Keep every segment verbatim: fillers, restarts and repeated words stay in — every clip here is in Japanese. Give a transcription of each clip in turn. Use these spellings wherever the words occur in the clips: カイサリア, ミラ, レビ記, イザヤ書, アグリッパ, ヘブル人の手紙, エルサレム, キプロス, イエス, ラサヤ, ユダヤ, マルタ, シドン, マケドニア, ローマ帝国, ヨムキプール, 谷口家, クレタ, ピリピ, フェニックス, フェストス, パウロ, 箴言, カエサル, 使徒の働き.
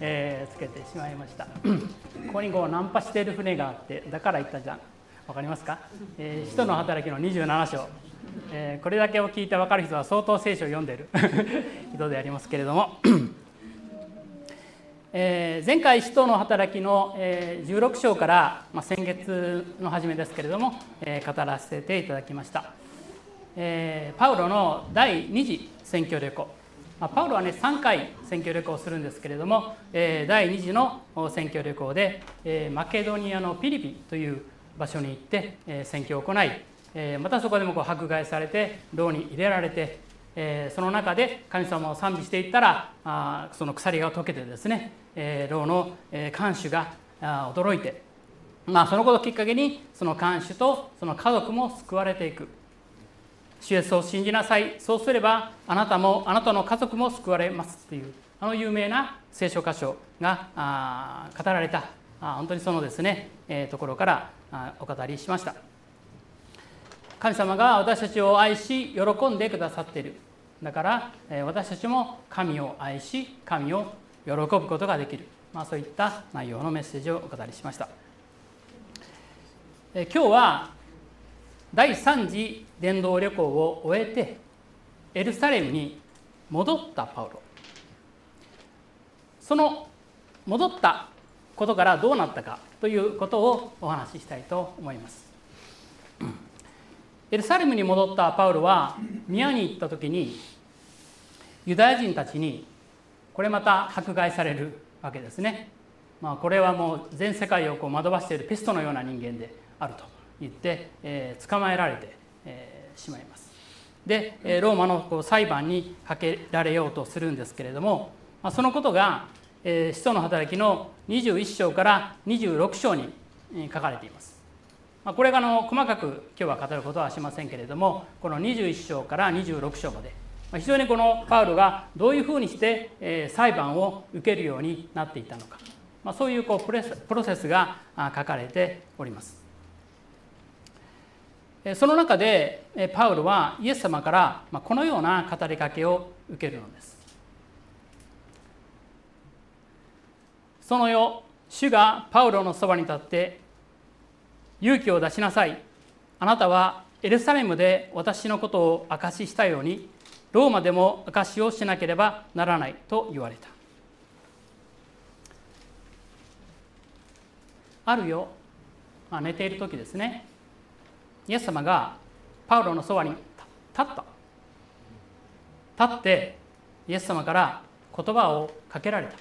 えー、つけてしまいましたここにこう難破している船があって、だから言ったじゃん、わかりますか？えー、使徒の働きのにじゅうなな章、えー、これだけを聞いてわかる人は相当聖書を読んでいる人でありますけれども、えー、前回使徒の働きのじゅうろく章から、まあ、先月の初めですけれども、えー、語らせていただきました。えー、パウロのだいに次宣教旅行、パウロはねさんかい宣教旅行をするんですけれども、えー、だいに次の宣教旅行で、えー、マケドニアのピリピという場所に行って、えー、宣教を行い、えー、またそこでもこう迫害されて牢に入れられて、えー、その中で神様を賛美していったらあその鎖が解けてですね、えー、牢の看守が驚いて、まあ、そのことをきっかけにその看守とその家族も救われていく。主イエスを信じなさい、そうすればあなたもあなたの家族も救われますというあの有名な聖書箇所が語られた、あ本当にそのですね、えー、ところからお語りしました。神様が私たちを愛し喜んでくださっている。だから、えー、私たちも神を愛し神を喜ぶことができる、まあ、そういった内容のメッセージをお語りしました。えー、今日はだいさん次伝道旅行を終えてエルサレムに戻ったパウロ、その戻ったことからどうなったかということをお話ししたいと思います。エルサレムに戻ったパウロは宮に行った時にユダヤ人たちにこれまた迫害されるわけですね、まあ、これはもう全世界をこう惑わしているペストのような人間であると言って、えー、捕まえられて、えー、しまいます。で、えー、ローマのこう裁判にかけられようとするんですけれども、まあ、そのことが、えー、使徒の働きのにじゅういっ章からにじゅうろく章に書かれています。まあ、これがの細かく今日は語ることはしませんけれども、このにじゅういっ章からにじゅうろく章まで、まあ、非常にこのパウロがどういうふうにして、えー、裁判を受けるようになっていたのか、まあ、そういう、こうプレス、プロセスが書かれております。その中でパウロはイエス様からこのような語りかけを受けるのです。その夜、主がパウロのそばに立って勇気を出しなさい、あなたはエルサレムで私のことを証ししたようにローマでも証しをしなければならないと言われた。ある夜、まあ、寝ている時ですね、イエス様がパウロのそばに立った立ってイエス様から言葉をかけられた。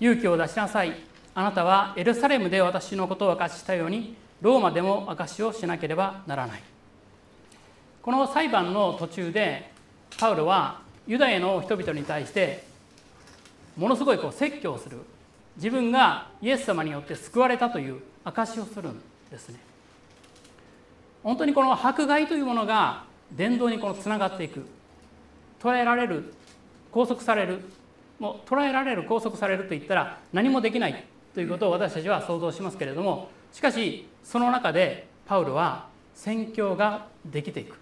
勇気を出しなさい、あなたはエルサレムで私のことを証ししたようにローマでも証しをしなければならない。この裁判の途中でパウロはユダヤの人々に対してものすごいこう説教をする、自分がイエス様によって救われたという証しをするんですね。本当にこの迫害というものが伝道にこのつながっていく、捉えられる、拘束される、もう捉えられる、拘束されるといったら何もできないということを私たちは想像しますけれども、しかしその中でパウロは宣教ができていく、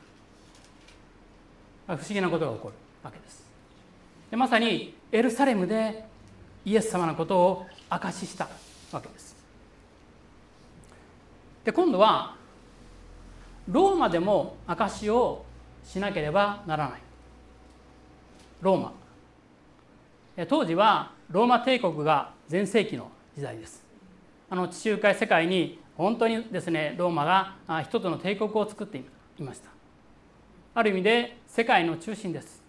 不思議なことが起こるわけです。でまさにエルサレムでイエス様のことを証ししたわけです。で今度はローマでも証しをしなければならない。ローマ、当時はローマ帝国が全盛期の時代です。あの地中海世界に本当にですね、ローマが一つの帝国を作っていました。ある意味で世界の中心です。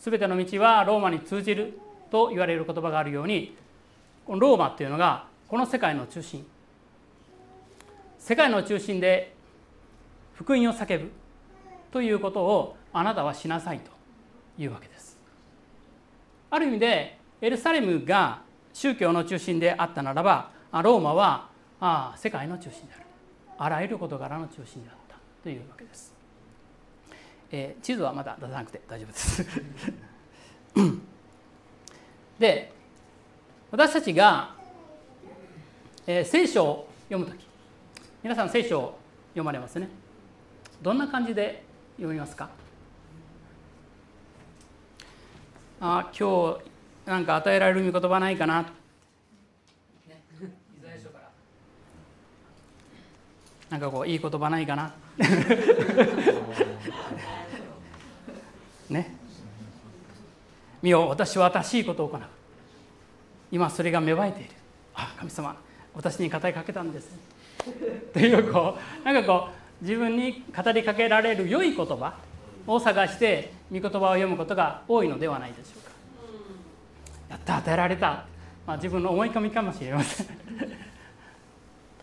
すべての道はローマに通じると言われる言葉があるように、ローマというのがこの世界の中心、世界の中心で福音を叫ぶということをあなたはしなさいというわけです。ある意味でエルサレムが宗教の中心であったならば、ローマはああ世界の中心である、あらゆる事柄の中心であったというわけです。えー、地図はまだ出さなくて大丈夫ですで、私たちが、えー、聖書を読むとき、皆さん聖書を読まれますね。どんな感じで読みますか？あ、今日なんか与えられる御言葉ないかな、ね、イザヤ書からなんかこういい言葉ないかなね、見よ私は正しいことを行う、今それが芽生えている、あ神様私に語りかけたんですというこうなんかこう自分に語りかけられる良い言葉を探して御言葉を読むことが多いのではないでしょうか。やった与えられた、まあ、自分の思い込みかもしれません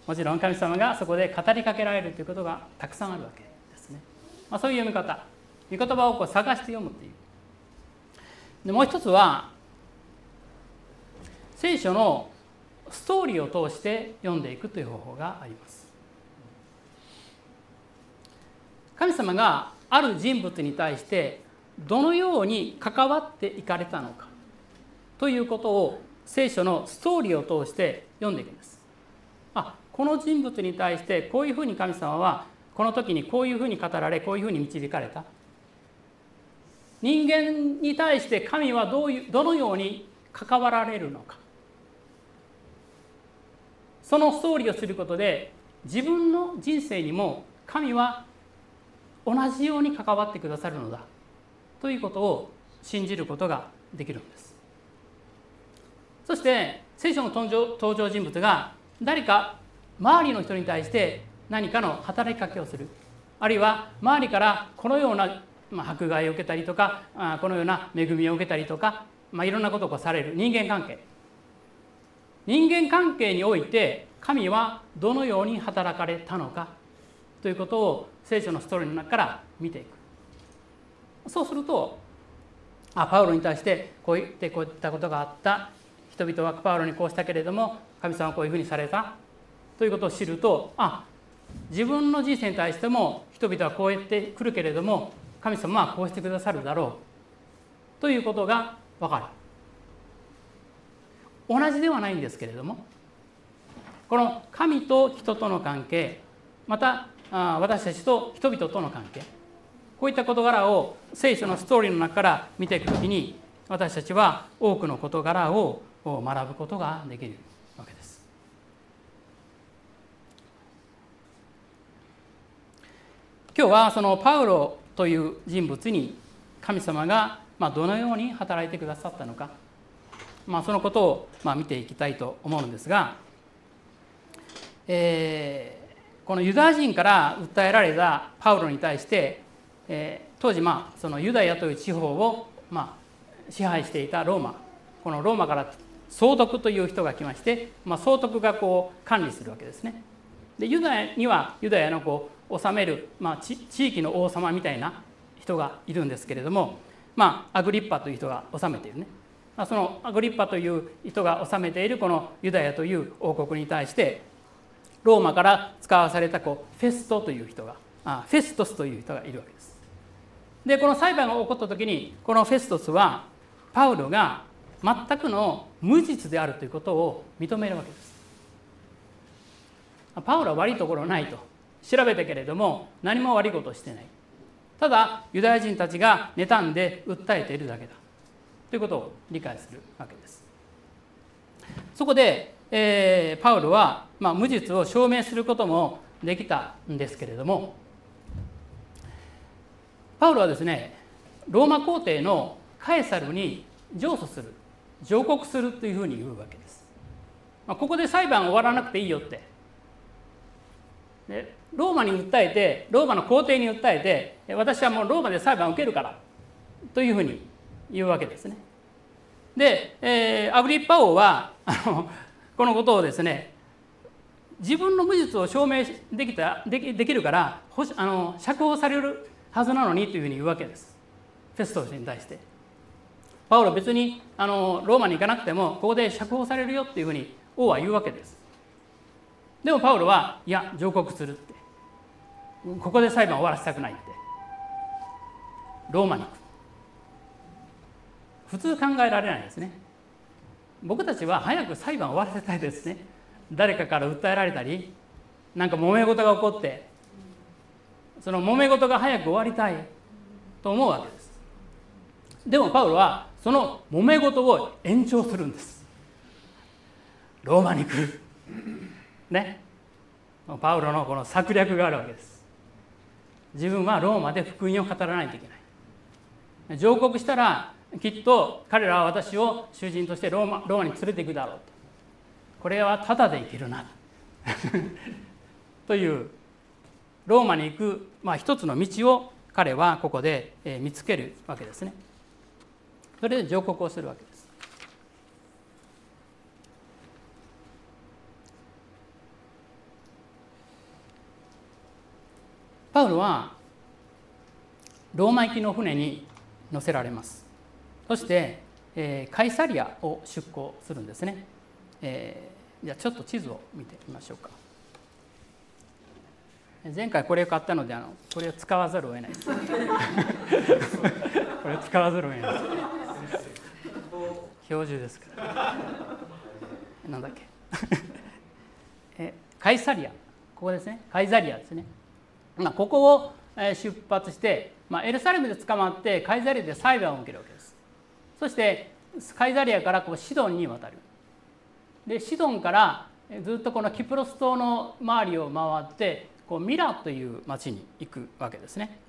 もちろん神様がそこで語りかけられるということがたくさんあるわけですね。まあ、そういう読み方、御言葉をこう探して読むっていう。でもう一つは聖書のストーリーを通して読んでいくという方法があります。神様がある人物に対してどのように関わっていかれたのかということを聖書のストーリーを通して読んでいくんです。あ、この人物に対してこういうふうに神様はこの時にこういうふうに語られ、こういうふうに導かれた。人間に対して神はどういう、どのように関わられるのか、そのストーリーをすることで自分の人生にも神は同じように関わってくださるのだということを信じることができるんです。そして聖書の登場、登場人物が誰か周りの人に対して何かの働きかけをする、あるいは周りからこのような、まあ、迫害を受けたりとか、あこのような恵みを受けたりとか、まあ、いろんなことをされる人間関係、人間関係において神はどのように働かれたのかということを聖書のストーリーの中から見ていく。そうすると、あパウロに対してこう言ってこういったことがあった、人々はパウロにこうしたけれども神様はこういうふうにされたということを知ると、あ自分の人生に対しても人々はこうやってくるけれども神様はこうしてくださるだろうということが分かる。同じではないんですけれども、この神と人との関係、また私たちと人々との関係、こういった事柄を聖書のストーリーの中から見ていくときに、私たちは多くの事柄をを学ぶことができるわけです。今日はそのパウロという人物に神様がどのように働いてくださったのか、まあ、そのことを見ていきたいと思うんですが、えー、このユダヤ人から訴えられたパウロに対して、えー、当時まあそのユダヤという地方をまあ支配していたローマ、このローマから総督という人が来まして、まあ、総督がこう管理するわけですね。でユダヤにはユダヤのこう治める、まあ、地, 地域の王様みたいな人がいるんですけれども、まあ、アグリッパという人が治めているね、まあ、そのアグリッパという人が治めているこのユダヤという王国に対してローマから使わされたこうフェストという人があフェストスという人がいるわけです。でこの裁判が起こった時にこのフェストスはパウロが全くの無実であるということを認めるわけです。パウロは悪いところないと、調べたけれども何も悪いことをしてない、ただユダヤ人たちが妬んで訴えているだけだということを理解するわけです。そこで、えー、パウロは、まあ、無実を証明することもできたんですけれども、パウロはですねローマ皇帝のカエサルに上訴する、上告するというふうに言うわけです。まあ、ここで裁判終わらなくていいよって。で、ローマに訴えて、ローマの皇帝に訴えて、私はもうローマで裁判を受けるからというふうに言うわけですね。で、えー、アグリッパ王はあのこのことをですね、自分の無実を証明できた、でき、できるからあの釈放されるはずなのにというふうに言うわけです。フェストスに対して。パウロ別にあのローマに行かなくてもここで釈放されるよっていうふうに王は言うわけです。でもパウロはいや上告するって、ここで裁判終わらせたくないってローマに行く。普通考えられないですね。僕たちは早く裁判終わらせたいですね。誰かから訴えられたりなんか揉め事が起こってその揉め事が早く終わりたいと思うわけです。でもパウロはその揉め事を延長するんです。ローマに来るね、パウロのこの策略があるわけです。自分はローマで福音を語らないといけない。上告したらきっと彼らは私を囚人としてローマ、ローマに連れていくだろうと、これはタダでいけるなというローマに行く、まあ、一つの道を彼はここで見つけるわけですね。それで上告をするわけです。パウロはローマ行きの船に乗せられます。そして、えー、カイサリアを出港するんですね、えー、じゃあちょっと地図を見てみましょうか。前回これを買ったのであのこれを使わざるを得ないですこれを使わざるを得ない標準ですからなんだっけえカイサリア、ここですね、カイサリアですね、まあ、ここを出発して、まあ、エルサレムで捕まってカイサリアで裁判を受けるわけです。そしてカイザリアからこうシドンに渡る。でシドンからずっとこのキプロス島の周りを回ってこうミラという町に行くわけですね。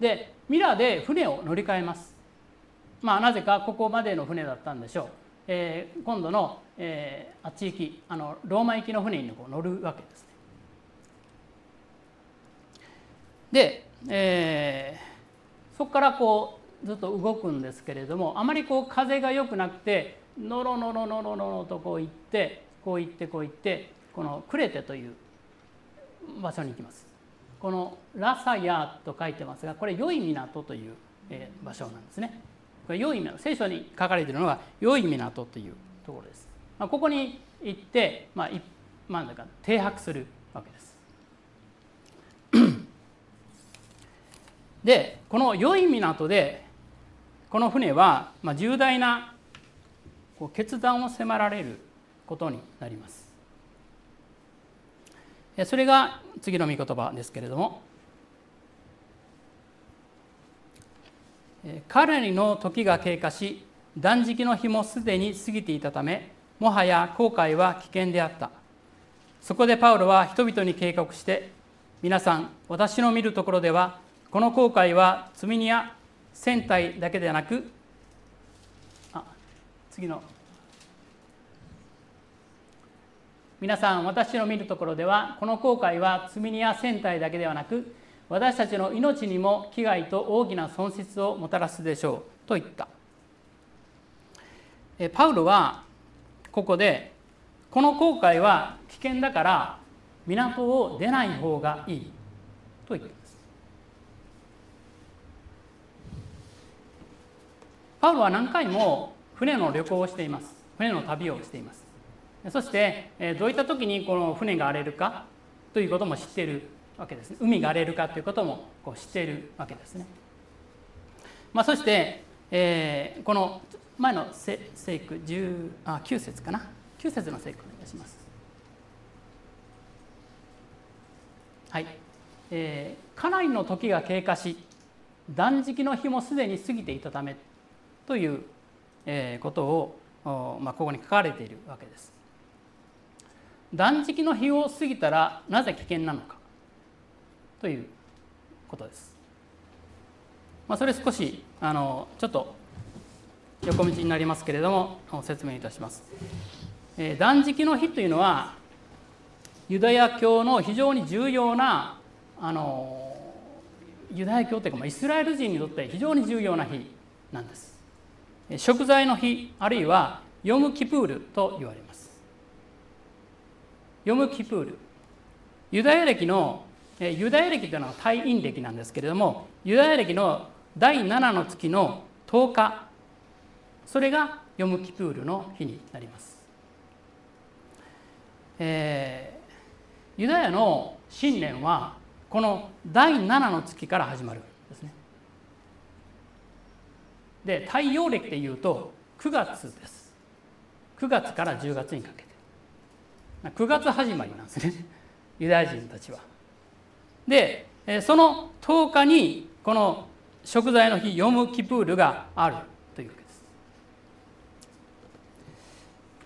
でミラで船を乗り換えます、まあ、なぜかここまでの船だったんでしょう、えー、今度の、えー、あっち行きあのローマ行きの船にこう乗るわけですね。で、えー、そこからこうずっと動くんですけれどもあまりこう風が良くなくてノロノロノロノロとこう行ってこう行ってこう行ってこのクレテという場所に行きます。このラサヤと書いてますがこれ良い港という場所なんですね。これ良い港、聖書に書かれているのが良い港というところです、まあ、ここに行って、まあ、いなんだか停泊するわけです。でこの良い港でこの船は重大な決断を迫られることになります。それが次の御言葉ですけれども、彼の時が経過し断食の日もすでに過ぎていたためもはや航海は危険であった。そこでパウロは人々に警告して、皆さん私の見るところではこの航海は積荷や船体だけでなく、あ、次の皆さん私の見るところではこの航海は積荷や船体だけではなく私たちの命にも危害と大きな損失をもたらすでしょうと言った。えパウロはここでこの航海は危険だから港を出ない方がいいと言った。パウロは何回も船の旅行をしています。船の旅をしています。そしてどういった時にこの船が荒れるかということも知っているわけですね。海が荒れるかということも知っているわけですね、まあ、そして、えー、この前の聖句きゅう節かな、きゅう節の聖句をお願いします。はい、えー、家内の時が経過し断食の日もすでに過ぎていたためということを、まあ、ここに書かれているわけです。断食の日を過ぎたらなぜ危険なのかということです、まあ、それ少しあのちょっと横道になりますけれども説明いたします、えー、断食の日というのはユダヤ教の非常に重要なあのユダヤ教というか、まあ、イスラエル人にとって非常に重要な日なんです。贖罪の日あるいはヨムキプールと言われます。ヨムキプール、ユダヤ歴のユダヤ歴というのは退院歴なんですけれどもユダヤ歴のだいななの月のとおかそれがヨムキプールの日になります、えー、ユダヤの新年はこのだいななの月から始まるんですね。で、太陽暦でいうとくがつです。くがつからじゅうがつにかけてくがつ始まりなんですね、ユダヤ人たちは。で、そのとおかにこの贖罪の日ヨムキプールがあるというわけです。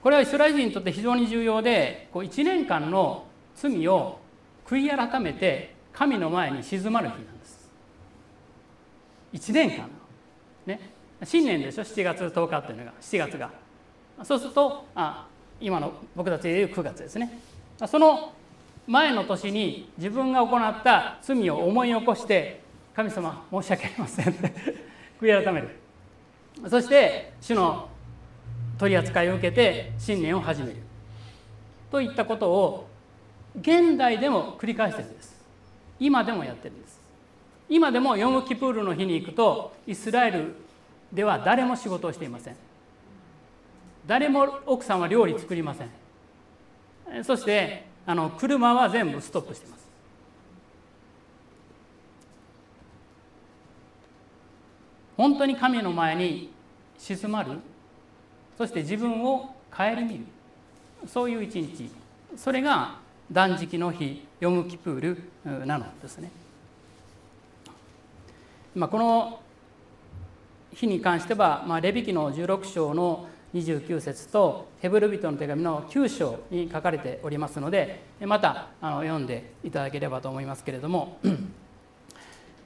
これはイスラエル人にとって非常に重要で、こういちねんかんの罪を悔い改めて神の前に静まる日なんです。いちねんかんね、新年でしょ、しちがつとおかというのが、しちがつが、そうするとあ今の僕たちでいうくがつですね。その前の年に自分が行った罪を思い起こして、神様申し訳ありません悔い改める。そして主の取り扱いを受けて新年を始めるといったことを現代でも繰り返しているんです。今でもやってるんです。今でもヨムキプールの日に行くと、イスラエルでは誰も仕事をしていません。誰も奥さんは料理作りません。そしてあの車は全部ストップしています。本当に神の前に静まる、そして自分を顧みる、そういう一日、それが断食の日ヨムキプールなのですね。まあ、この日に関しては、まあ、レビ記のじゅうろくしょうのにじゅうきゅうせつとヘブル人の手紙のきゅうしょうに書かれておりますので、またあの読んでいただければと思いますけれども、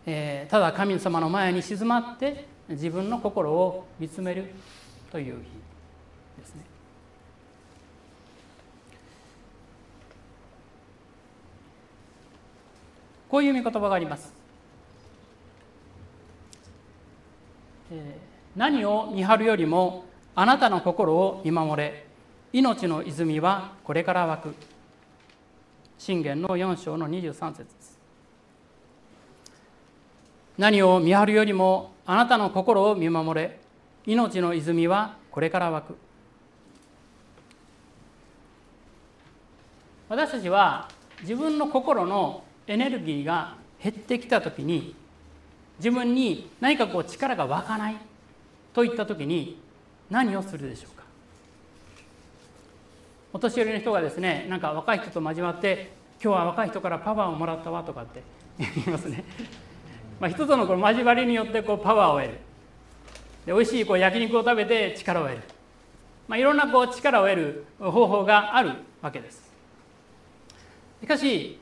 えー、ただ神様の前に静まって自分の心を見つめるという日ですね。こういう見言葉があります。えー、何を見張るよりもあなたの心を見守れ、命の泉はこれから湧く。箴言のよんしょうのにじゅうさんせつです。何を見張るよりもあなたの心を見守れ、命の泉はこれから湧く。私たちは自分の心のエネルギーが減ってきたときに、自分に何かこう力が湧かないといったときに何をするでしょうか。お年寄りの人がですね、なんか若い人と交わって今日は若い人からパワーをもらったわとかって言いますね。まあ、人とのこの交わりによってこうパワーを得る。で、美味しいこう焼肉を食べて力を得る。まあ、いろんなこう力を得る方法があるわけです。しかし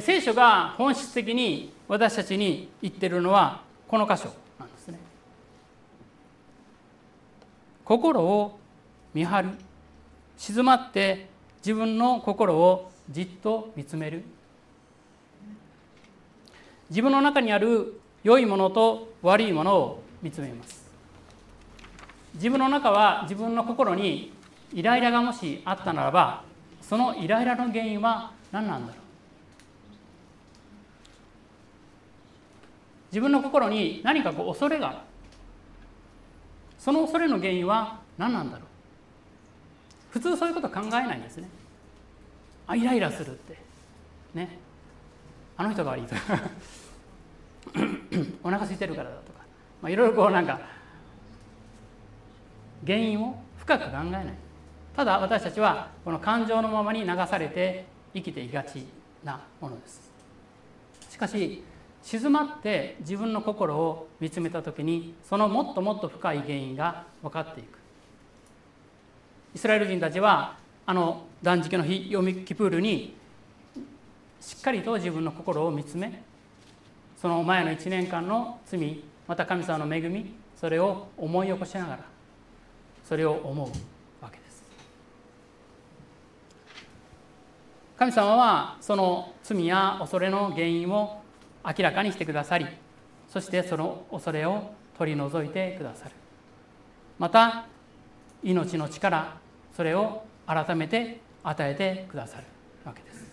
聖書が本質的に私たちに言ってるのはこの箇所なんですね。心を見張る、静まって自分の心をじっと見つめる、自分の中にある良いものと悪いものを見つめます。自分の中は自分の心にイライラがもしあったならば、そのイライラの原因は何なんだろう。自分の心に何かこう恐れがある、その恐れの原因は何なんだろう。普通そういうこと考えないんですね。あ、イライラするってね、あの人が悪いとかお腹空いてるからだとか、まあ、いろいろこうなんか原因を深く考えない。ただ私たちはこの感情のままに流されて生きていがちなものです。しかし静まって自分の心を見つめたときに、そのもっともっと深い原因が分かっていく。イスラエル人たちはあの断食の日ヨムキプールにしっかりと自分の心を見つめ、その前のいちねんかんの罪、また神様の恵み、それを思い起こしながら、それを思うわけです。神様はその罪や恐れの原因を明らかにしてくださり、そしてその恐れを取り除いてくださる。また命の力、それを改めて与えてくださるわけです。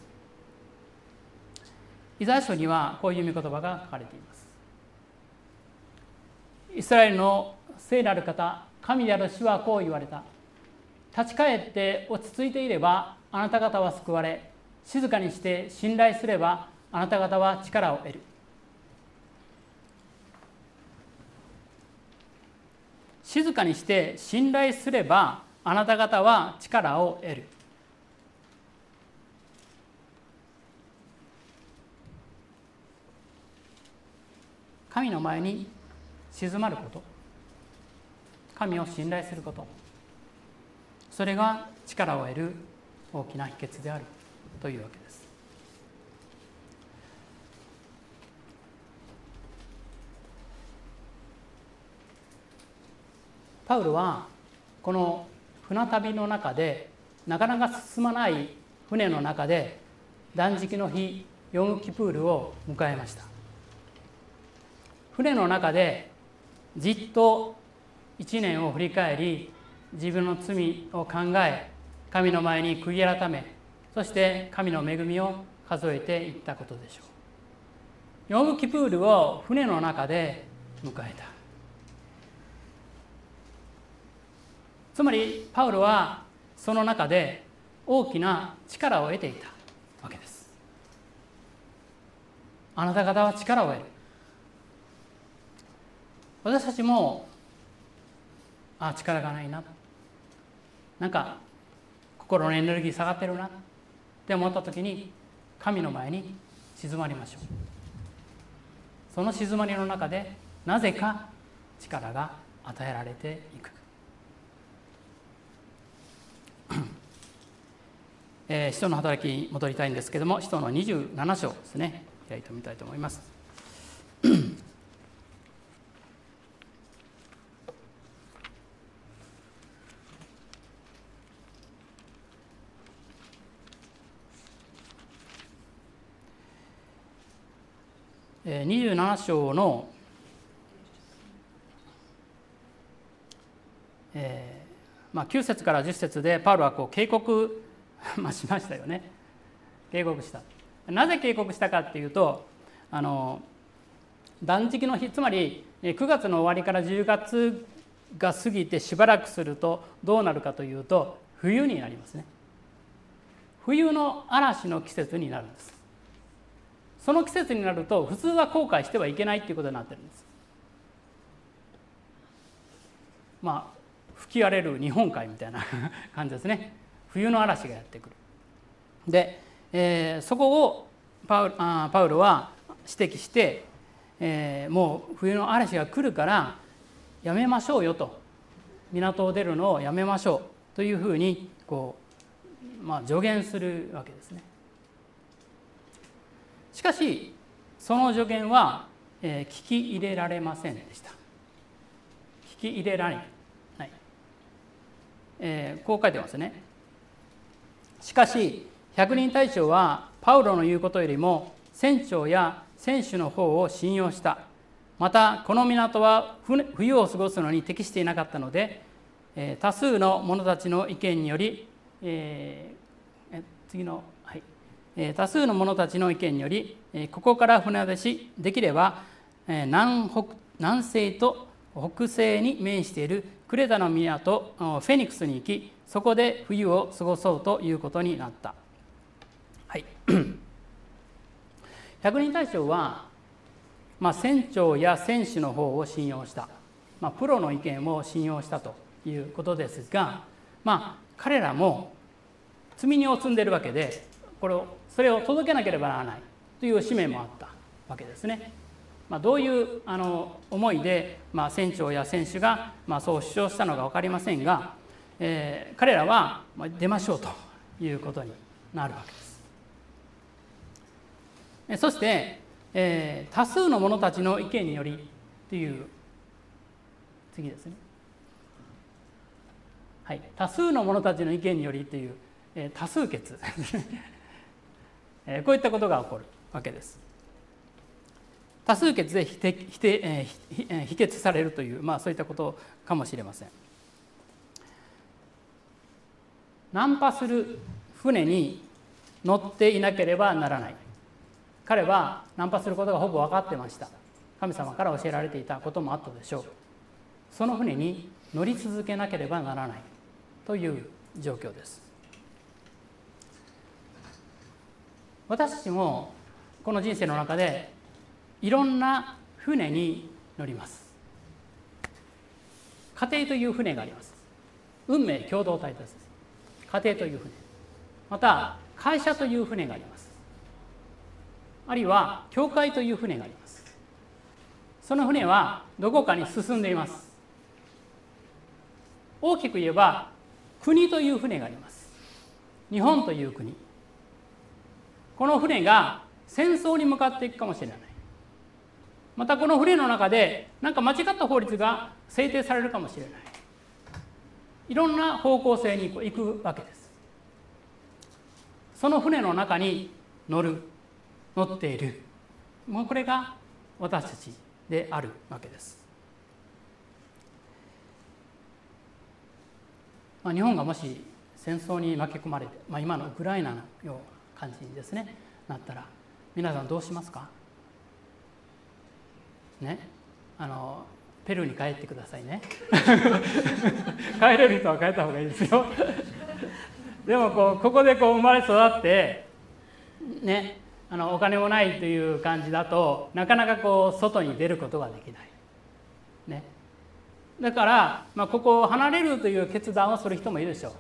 イザヤ書にはこういう御言葉が書かれています。イスラエルの聖なる方神である主はこう言われた。立ち返って落ち着いていればあなた方は救われ、静かにして信頼すればあなた方は力を得る。静かにして信頼すればあなた方は力を得る。神の前に静まること、神を信頼すること、それが力を得る大きな秘訣であるというわけです。パウルはこの船旅の中でなかなか進まない船の中で断食の日ヨムキプールを迎えました。船の中でじっといちねんを振り返り、自分の罪を考え、神の前に悔い改め、そして神の恵みを数えていったことでしょう。ヨムキプールを船の中で迎えた。つまりパウロはその中で大きな力を得ていたわけです。あなた方は力を得る。私たちもあ力がないな、なんか心のエネルギー下がってるなって思った時に神の前に静まりましょう。その静まりの中でなぜか力が与えられていく。えー、使徒の働きに戻りたいんですけども、使徒のにじゅうなな章ですね、開いてみたいと思います。えー、にじゅうなな章の、えーまあ、きゅう節からじゅう節でパウロはこう警告まあしましたよね。警告した。なぜ警告したかっていうと、あの断食の日、つまりくがつの終わりからじゅうがつが過ぎてしばらくするとどうなるかというと、冬になりますね。冬の嵐の季節になるんです。その季節になると普通は後悔してはいけないっていうことになってるんです。まあ吹き荒れる日本海みたいな感じですね。冬の嵐がやってくる。で、えー、そこをパウ、あ、パウロは指摘して、えー、もう冬の嵐が来るからやめましょうよと、港を出るのをやめましょうというふうにこう、まあ、助言するわけですね。しかしその助言は、えー、聞き入れられませんでした。聞き入れられない、えー、こう書いてますね。しかし百人隊長はパウロの言うことよりも船長や船首の方を信用した。またこの港は冬を過ごすのに適していなかったので、えー、多数の者たちの意見により、えー、次の、はいえー、多数の者たちの意見により、えー、ここから船出しできれば、えー、南北、南西と北西に面しているクレタの港フェニックスに行き、そこで冬を過ごそうということになった。はい、百人隊長は、まあ、船長や船首の方を信用した、まあ、プロの意見を信用したということですが、まあ、彼らも罪に積んでいるわけで、これをそれを届けなければならないという使命もあったわけですね。まあ、どういうあの思いで、まあ、船長や船首が、まあ、そう主張したのか分かりませんが、えー、彼らは出ましょうということになるわけです。そして、えー、多数の者たちの意見によりという次ですね、はい、多数の者たちの意見によりという、えー、多数決こういったことが起こるわけです。多数決で否定、否定、えー、否決されるという、まあ、そういったことかもしれません。難破する船に乗っていなければならない。彼は難破することがほぼ分かってました。神様から教えられていたこともあったでしょう。その船に乗り続けなければならないという状況です。私たちもこの人生の中でいろんな船に乗ります。家庭という船があります。運命共同体です。家庭という船。また会社という船があります。あるいは教会という船があります。その船はどこかに進んでいます。大きく言えば国という船があります。日本という国。この船が戦争に向かっていくかもしれない。またこの船の中で何か間違った法律が制定されるかもしれない。いろんな方向性に行くわけです。その船の中に乗る、乗っている。もうこれが私たちであるわけです。まあ、日本がもし戦争に巻き込まれて、まあ、今のウクライナのような感じにですね、なったら皆さんどうしますか？ね、あのペルーに帰ってくださいね帰れる人は帰った方がいいですよでもこうここでこう生まれ育って、ね、あのお金もないという感じだとなかなかこう外に出ることができない、ね、だから、まあ、ここを離れるという決断をする人もいるでしょう。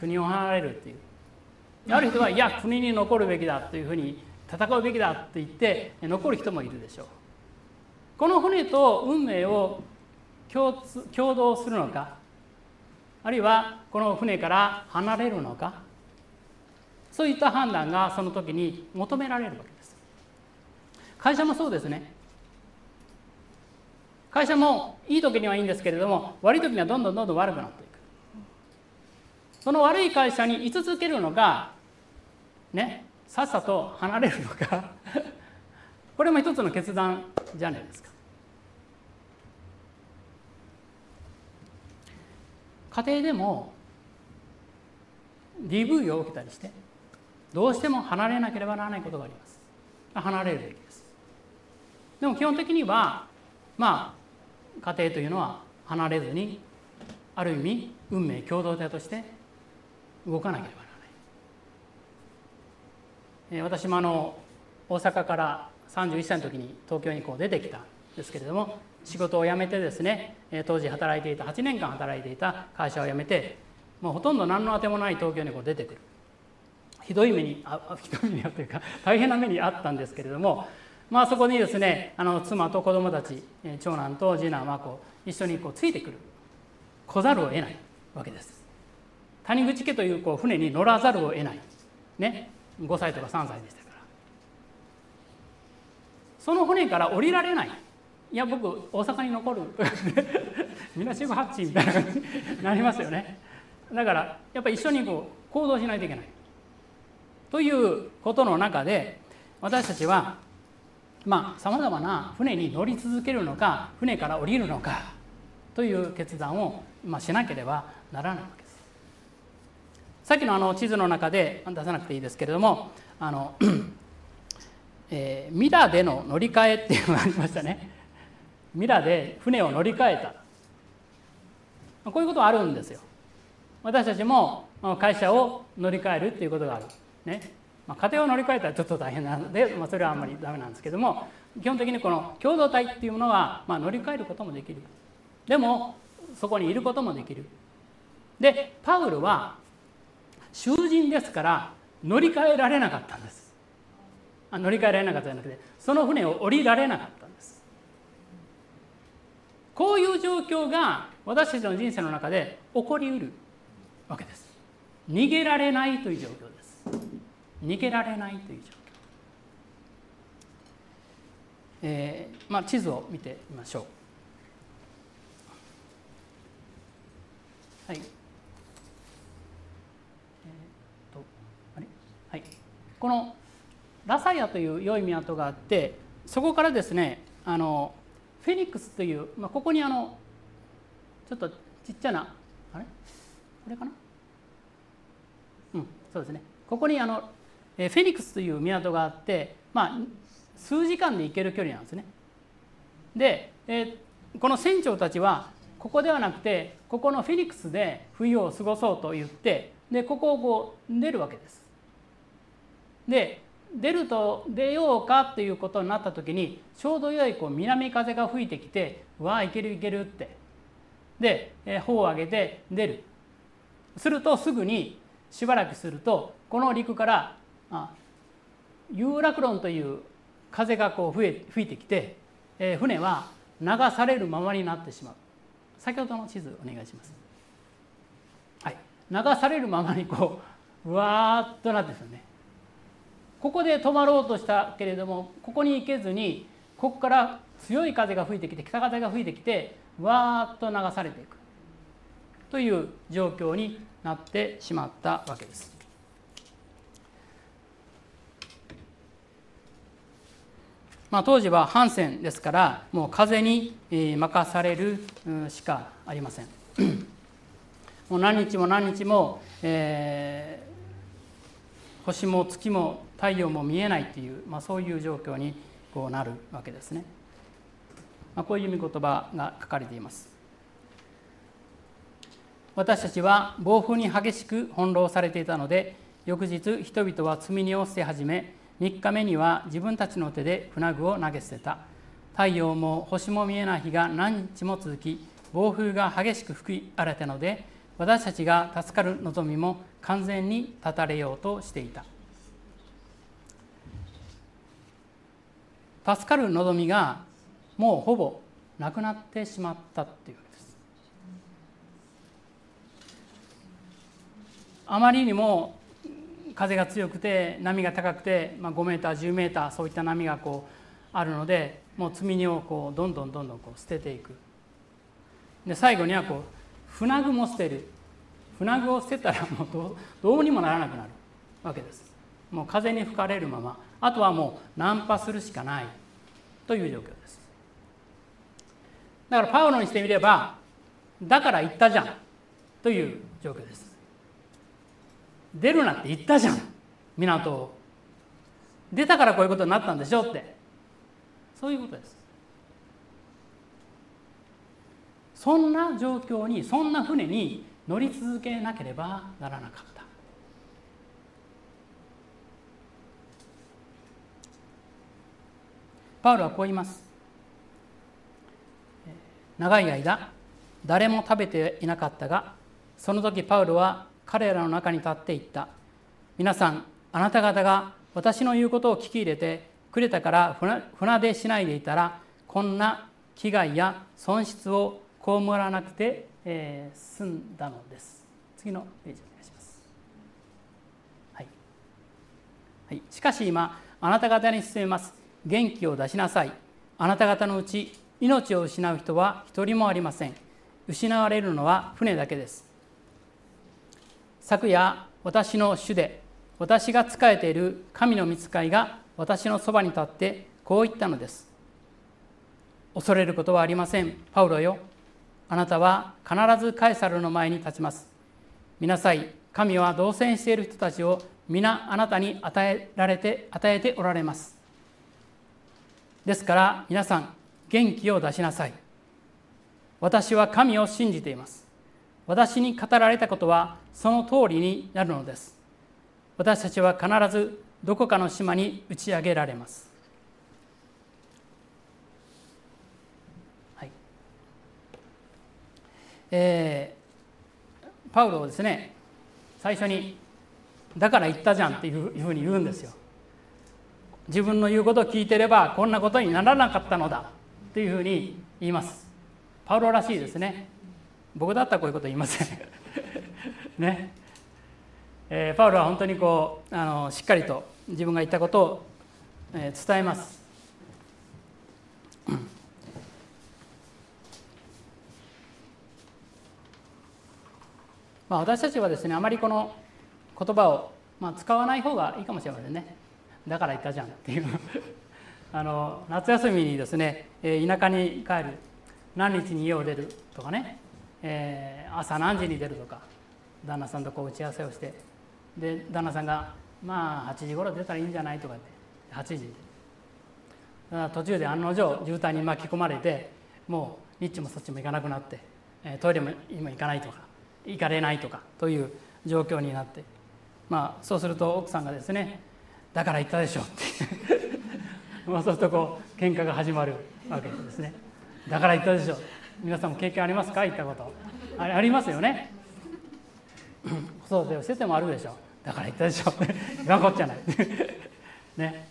国を離れるというある人はいや国に残るべきだというふうに戦うべきだと言って残る人もいるでしょう。この船と運命を共通、共同するのか、あるいはこの船から離れるのか、そういった判断がその時に求められるわけです。会社もそうですね。会社もいい時にはいいんですけれども、悪い時にはどんどんどんどん悪くなっていく。その悪い会社に居続けるのか、ね、さっさと離れるのかこれも一つの決断じゃないですか。家庭でも ディーブイ を受けたりしてどうしても離れなければならないことがあります。離れるべきです。でも基本的にはまあ家庭というのは離れずにある意味運命共同体として動かなければならない。私もあの大阪からさんじゅういっさいの時に東京にこう出てきたんですけれども、仕事を辞めてですね、当時働いていたはちねんかん働いていた会社を辞めて、もうほとんど何のあてもない東京にこう出てくる。ひどい目にあひどい目にあというか大変な目にあったんですけれども、まあそこにですね、あの妻と子供たち、長男と次男はこう一緒にこうついてくる来ざるを得ないわけです。谷口家というこう船に乗らざるを得ないね、ごさいとかさんさいでした。その船から降りられない。いや僕大阪に残るみんなシブハッチみたいな感じになりますよね。だからやっぱり一緒にこう行動しないといけないということの中で、私たちはまあさまざまな船に乗り続けるのか船から降りるのかという決断をまあしなければならないわけです。さっきのあの地図の中で出さなくていいですけれども、あのえー、ミラでの乗り換えっていうのがありましたね。ミラで船を乗り換えた、こういうことはあるんですよ。私たちも会社を乗り換えるっていうことがある、ね、まあ、家庭を乗り換えたらちょっと大変なので、まあ、それはあんまりダメなんですけども、基本的にこの共同体っていうものは、まあ、乗り換えることもできる。でもそこにいることもできる。でパウルは囚人ですから乗り換えられなかったんです。乗り換えられなかったじゃなくて、その船を降りられなかったんです。こういう状況が私たちの人生の中で起こりうるわけです。逃げられないという状況です。逃げられないという状況、えーまあ、地図を見てみましょう。はい、えー、っとあれ、はい、このラサイアという良い港があって、そこからですね、あのフェニックスという、まあ、ここにあのちょっとちっちゃなあれこれかな、うんそうですね、ここにあのフェニックスという港があって、まあ、数時間で行ける距離なんですね。で、えー、この船長たちはここではなくてここのフェニックスで冬を過ごそうと言って、でここをこう出るわけです。で出ると出ようかということになった時にちょうどよいこう南風が吹いてきて、うわあいけるいけるって、で帆を上げて出る。するとすぐにしばらくするとこの陸から有楽論という風がこう吹いてきて、船は流されるままになってしまう。先ほどの地図お願いします。はい、流されるままにこううわーっとなってですね。ここで止まろうとしたけれども、ここに行けずに、ここから強い風が吹いてきて、北風が吹いてきて、わーっと流されていくという状況になってしまったわけです。まあ、当時は帆船ですから、もう風に任されるしかありません。もう何日も何日も、えー、星も月も太陽も見えないという、まあ、そういう状況にこうなるわけですね。まあ、こういう見言葉が書かれています。私たちは暴風に激しく翻弄されていたので、翌日人々は積み荷を捨て始め、みっかめには自分たちの手で船具を投げ捨てた。太陽も星も見えない日が何日も続き、暴風が激しく吹き荒れたので、私たちが助かる望みも完全に絶たれようとしていた。助かる望みがもうほぼなくなってしまったというわけです。あまりにも風が強くて波が高くて、まあ、ごメーターじゅうメーターそういった波がこうあるので、もう積み荷をこうどんどんどんどんこう捨てていく。で最後にはこう船具も捨てる。船具を捨てたらもうどう、どうにもならなくなるわけです。もう風に吹かれるまま、あとはもう難破するしかないという状況です。だからパウロにしてみれば、だから言ったじゃんという状況です。出るなって言ったじゃん、港を。出たからこういうことになったんでしょって、そういうことです。そんな状況に、そんな船に乗り続けなければならなかった。パウロはこう言います。長い間誰も食べていなかったが、その時パウロは彼らの中に立っていった。皆さん、あなた方が私の言うことを聞き入れてくれたから、船、船出しないでいたらこんな危害や損失を被らなくて、えー、済んだのです。次のページお願いします。はいはい、しかし今あなた方に進めます。元気を出しなさい。あなた方のうち命を失う人は一人もありません。失われるのは船だけです。昨夜私の主で、私が仕えている神の御使いが私のそばに立ってこう言ったのです。恐れることはありません、パウロよ。あなたは必ずカエサルの前に立ちます。見なさい、神は同船している人たちを皆あなたに与えられて与えておられます。ですから皆さん、元気を出しなさい。私は神を信じています。私に語られたことはその通りになるのです。私たちは必ずどこかの島に打ち上げられます。はい、えー、パウロはですね、最初にだから言ったじゃんっていうふうに言うんですよ。自分の言うことを聞いてればこんなことにならなかったのだというふうに言います。パウロらしいですね。僕だったらこういうこと言いませんね。えー、パウロは本当にこうあのしっかりと自分が言ったことを、えー、伝えます。まあ、私たちはですね、あまりこの言葉を、まあ、使わない方がいいかもしれませんね。だから言ったじゃんっていうあの夏休みにですね、えー、田舎に帰る、何日に家を出るとかね、えー、朝何時に出るとか、旦那さんとこう打ち合わせをして、で旦那さんがまあはちじごろ出たらいいんじゃないとか言って、はちじ途中で案の定渋滞に巻き込まれて、もうにっちもそっちも行かなくなって、トイレも今行かないとか行かれないとかという状況になって、まあそうすると奥さんがですね、だから言ったでしょってまあそうするとこう喧嘩が始まるわけですね。だから言ったでしょ。皆さんも経験ありますか？言ったこと あ, ありますよね。子育てをしててもあるでしょ。だから言ったでしょ。今こっちゃないね、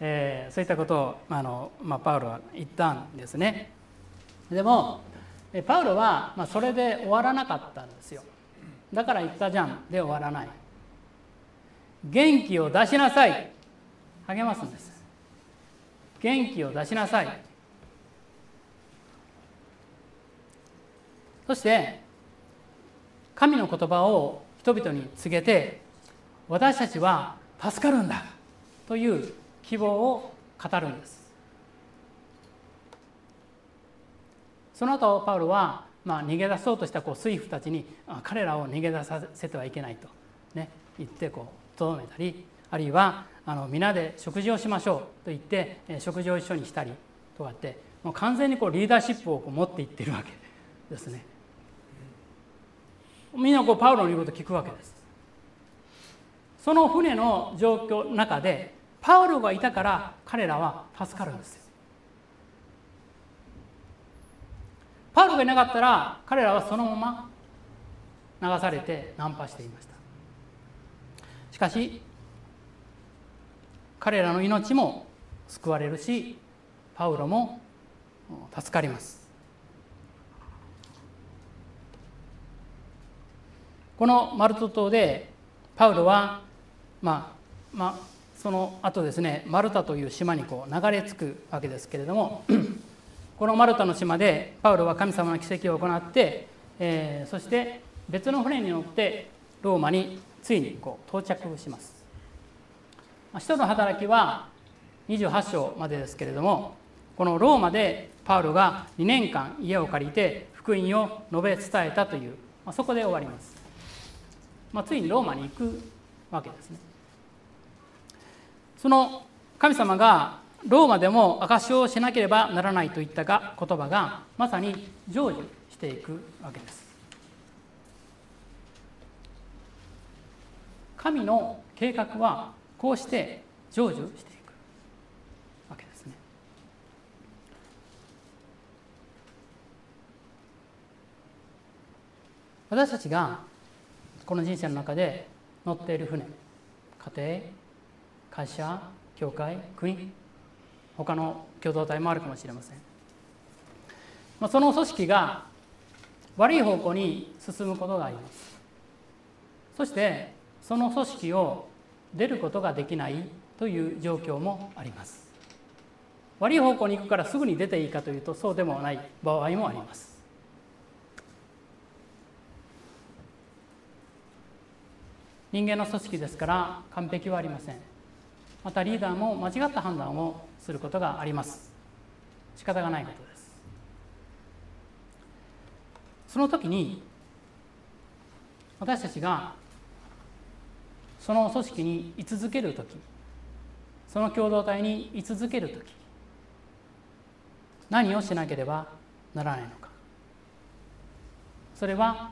えー、そういったことをあの、まあ、パウロは言ったんですね。でもパウロは、まあ、それで終わらなかったんですよ。だから言ったじゃんで終わらない。元気を出しなさい、励ますんです。元気を出しなさい。そして神の言葉を人々に告げて、私たちは助かるんだという希望を語るんです。その後パウロは、まあ、逃げ出そうとしたこう水夫たちに、彼らを逃げ出させてはいけないと、ね、言ってこうとどめたり、あるいはあの皆で食事をしましょうと言って、えー、食事を一緒にしたりとかって、もう完全にこうリーダーシップをこう持っていってるわけですね。みんなこうパウロの言うこと聞くわけです。その船の状況の中でパウロがいたから彼らは助かるんですよ。パウロがいなかったら彼らはそのまま流されて難破していました。しかし彼らの命も救われるし、パウロも助かります。このマルト島でパウロは、まあまあ、その後ですね、マルタという島にこう流れ着くわけですけれども、このマルタの島でパウロは神様の奇跡を行って、えー、そして別の船に乗ってローマについにこう到着します。使徒の働きはにじゅうはち章までですけれども、このローマでパウロがにねんかん家を借りて福音を述べ伝えたという、まあ、そこで終わります。まあ、ついにローマに行くわけですね。その神様がローマでも証しをしなければならないといったが言葉がまさに成就していくわけです。神の計画はこうして成就していくわけですね。私たちがこの人生の中で乗っている船、家庭、会社、教会、国、他の共同体もあるかもしれません。まあ、その組織が悪い方向に進むことがあります。そしてその組織を出ることができないという状況もあります。悪い方向に行くからすぐに出ていいかというと、そうでもない場合もあります。人間の組織ですから完璧はありません。またリーダーも間違った判断をすることがあります。仕方がないことです。その時に私たちがその組織に居続ける時、その共同体に居続ける時、何をしなければならないのか。それは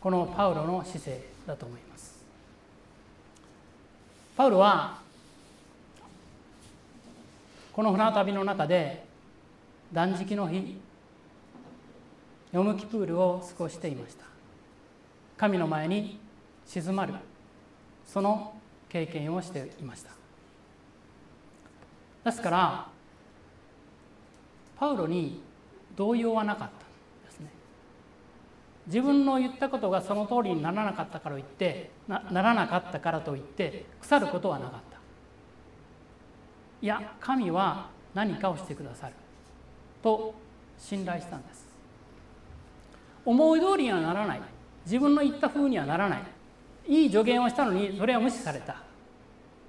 このパウロの姿勢だと思います。パウロはこの船旅の中で断食の日、ヨムキプールを過ごしていました。神の前に静まる、その経験をしていました。ですからパウロに動揺はなかった。自分の言ったことがその通りにならなかったからといって、な、ならなかったからといって腐ることはなかった。いや、神は何かをしてくださると信頼したんです。思い通りにはならない、自分の言った風にはならない、いい助言をしたのにそれは無視された。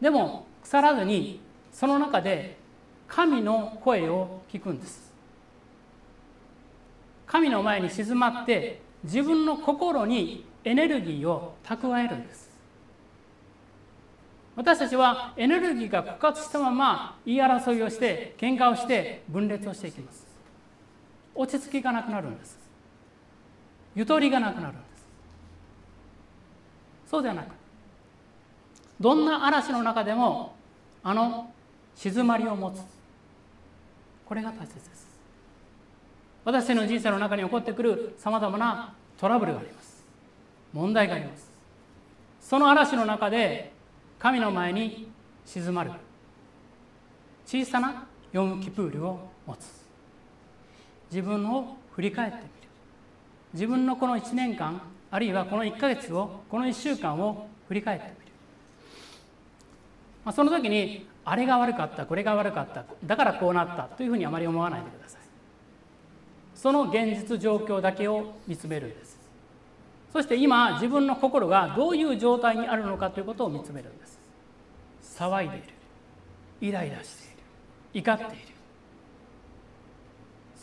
でも腐らずにその中で神の声を聞くんです。神の前に静まって自分の心にエネルギーを蓄えるんです。私たちはエネルギーが枯渇したまま言い争いをして喧嘩をして分裂をしていきます。落ち着きがなくなるんです。ゆとりがなくなるんです。そうではない。どんな嵐の中でもあの静まりを持つ、これが大切です。私たちの人生の中に起こってくるさまざまなトラブルがあります。問題があります。その嵐の中で神の前に静まる小さなヨムキプールを持つ、自分を振り返ってみる、自分のこのいちねんかん、あるいはこのいっかげつを、このいっしゅうかんを振り返ってみる、まあ、その時にあれが悪かった、これが悪かった、だからこうなったというふうにあまり思わないでください。その現実状況だけを見つめるんです。そして今自分の心がどういう状態にあるのかということを見つめるんです。騒いでいる、イライラしている、怒っている、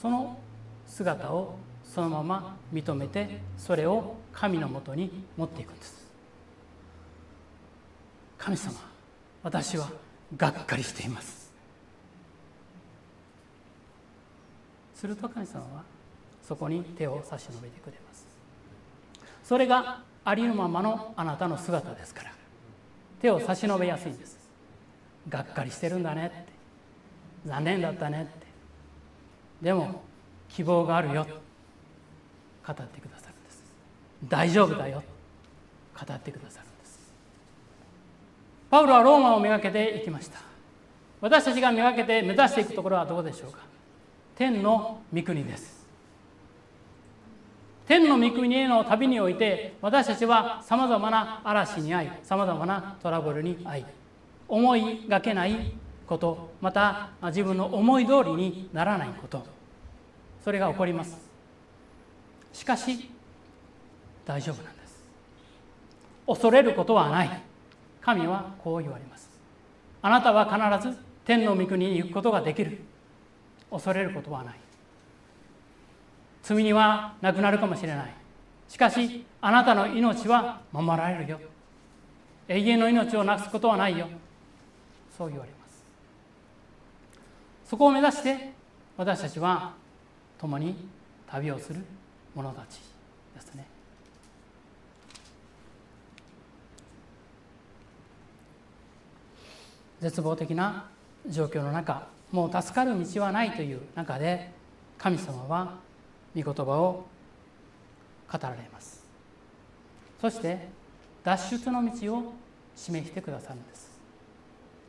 その姿をそのまま認めて、それを神のもとに持っていくんです。神様、私はがっかりしています。すると神様はそこに手を差し伸べてくれます。それがありのままのあなたの姿ですから、手を差し伸べやすいんです。がっかりしてるんだねって、残念だったねって、でも希望があるよ語ってくださるんです。大丈夫だよ語ってくださるんです。パウロはローマをめがけていきました。私たちがめがけて目指していくところはどうでしょうか。天の御国です。天の御国への旅において、私たちはさまざまな嵐に遭い、さまざまなトラブルに遭い、思いがけないこと、また自分の思い通りにならないこと、それが起こります。しかし大丈夫なんです。恐れることはない。神はこう言われます。あなたは必ず天の御国に行くことができる。恐れることはない。罪にはなくなるかもしれない。しかしあなたの命は守られるよ。永遠の命をなくすことはないよ。そう言われます。そこを目指して私たちは共に旅をする者たちですね。絶望的な状況の中、もう助かる道はないという中で、神様は御言葉を語られます。そして脱出の道を示してくださるんです。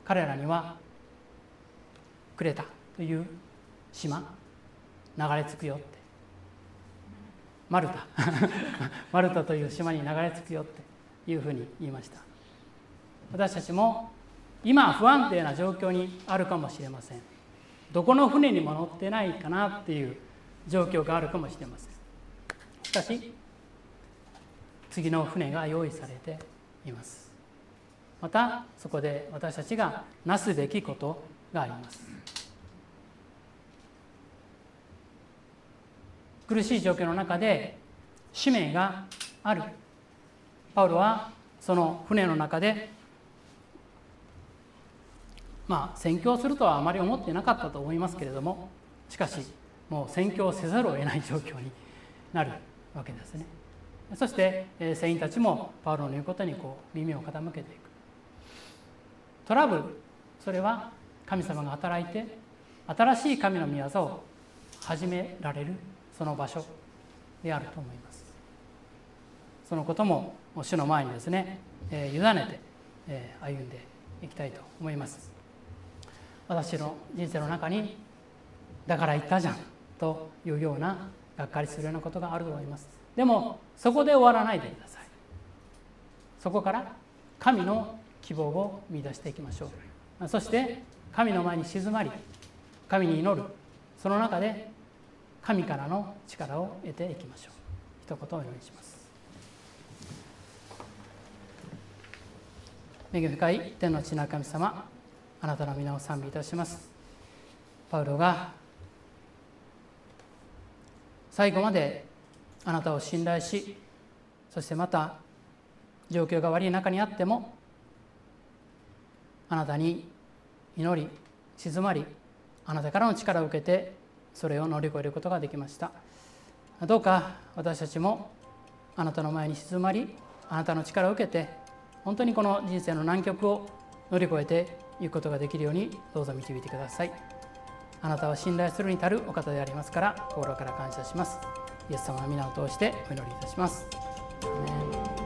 彼らにはクレタという島、流れ着くよって、マルタマルタという島に流れ着くよっていうふうに言いました。私たちも今不安定な状況にあるかもしれません。どこの船にも乗ってないかなっていう状況があるかもしれません。しかし次の船が用意されています。またそこで私たちがなすべきことがあります。苦しい状況の中で使命がある。パウロはその船の中でまあ宣教するとはあまり思ってなかったと思いますけれども、しかしもう宣教せざるを得ない状況になるわけですね。そして船員たちもパウロの言うことにこう耳を傾けていく。トラブル、それは神様が働いて新しい神の御業を始められる、その場所であると思います。そのことも主の前にですね、えー、委ねて、えー、歩んでいきたいと思います。私の人生の中に、だから言ったじゃんというような、がっかりするようなことがあると思います。でもそこで終わらないでください。そこから神の希望を見出していきましょう。そして神の前に静まり、神に祈る、その中で神からの力を得ていきましょう。一言お祈りします。恵み深い天の父なる神様、あなたの皆を賛美いたします。パウロが最後まであなたを信頼し、そしてまた状況が悪い中にあってもあなたに祈り、静まり、あなたからの力を受けてそれを乗り越えることができました。どうか私たちもあなたの前に静まり、あなたの力を受けて、本当にこの人生の難局を乗り越えていくことができるように、どうぞ導いてください。あなたは信頼するに足るお方でありますから、心から感謝します。イエス様の皆を通してお祈りいたします。アーメン。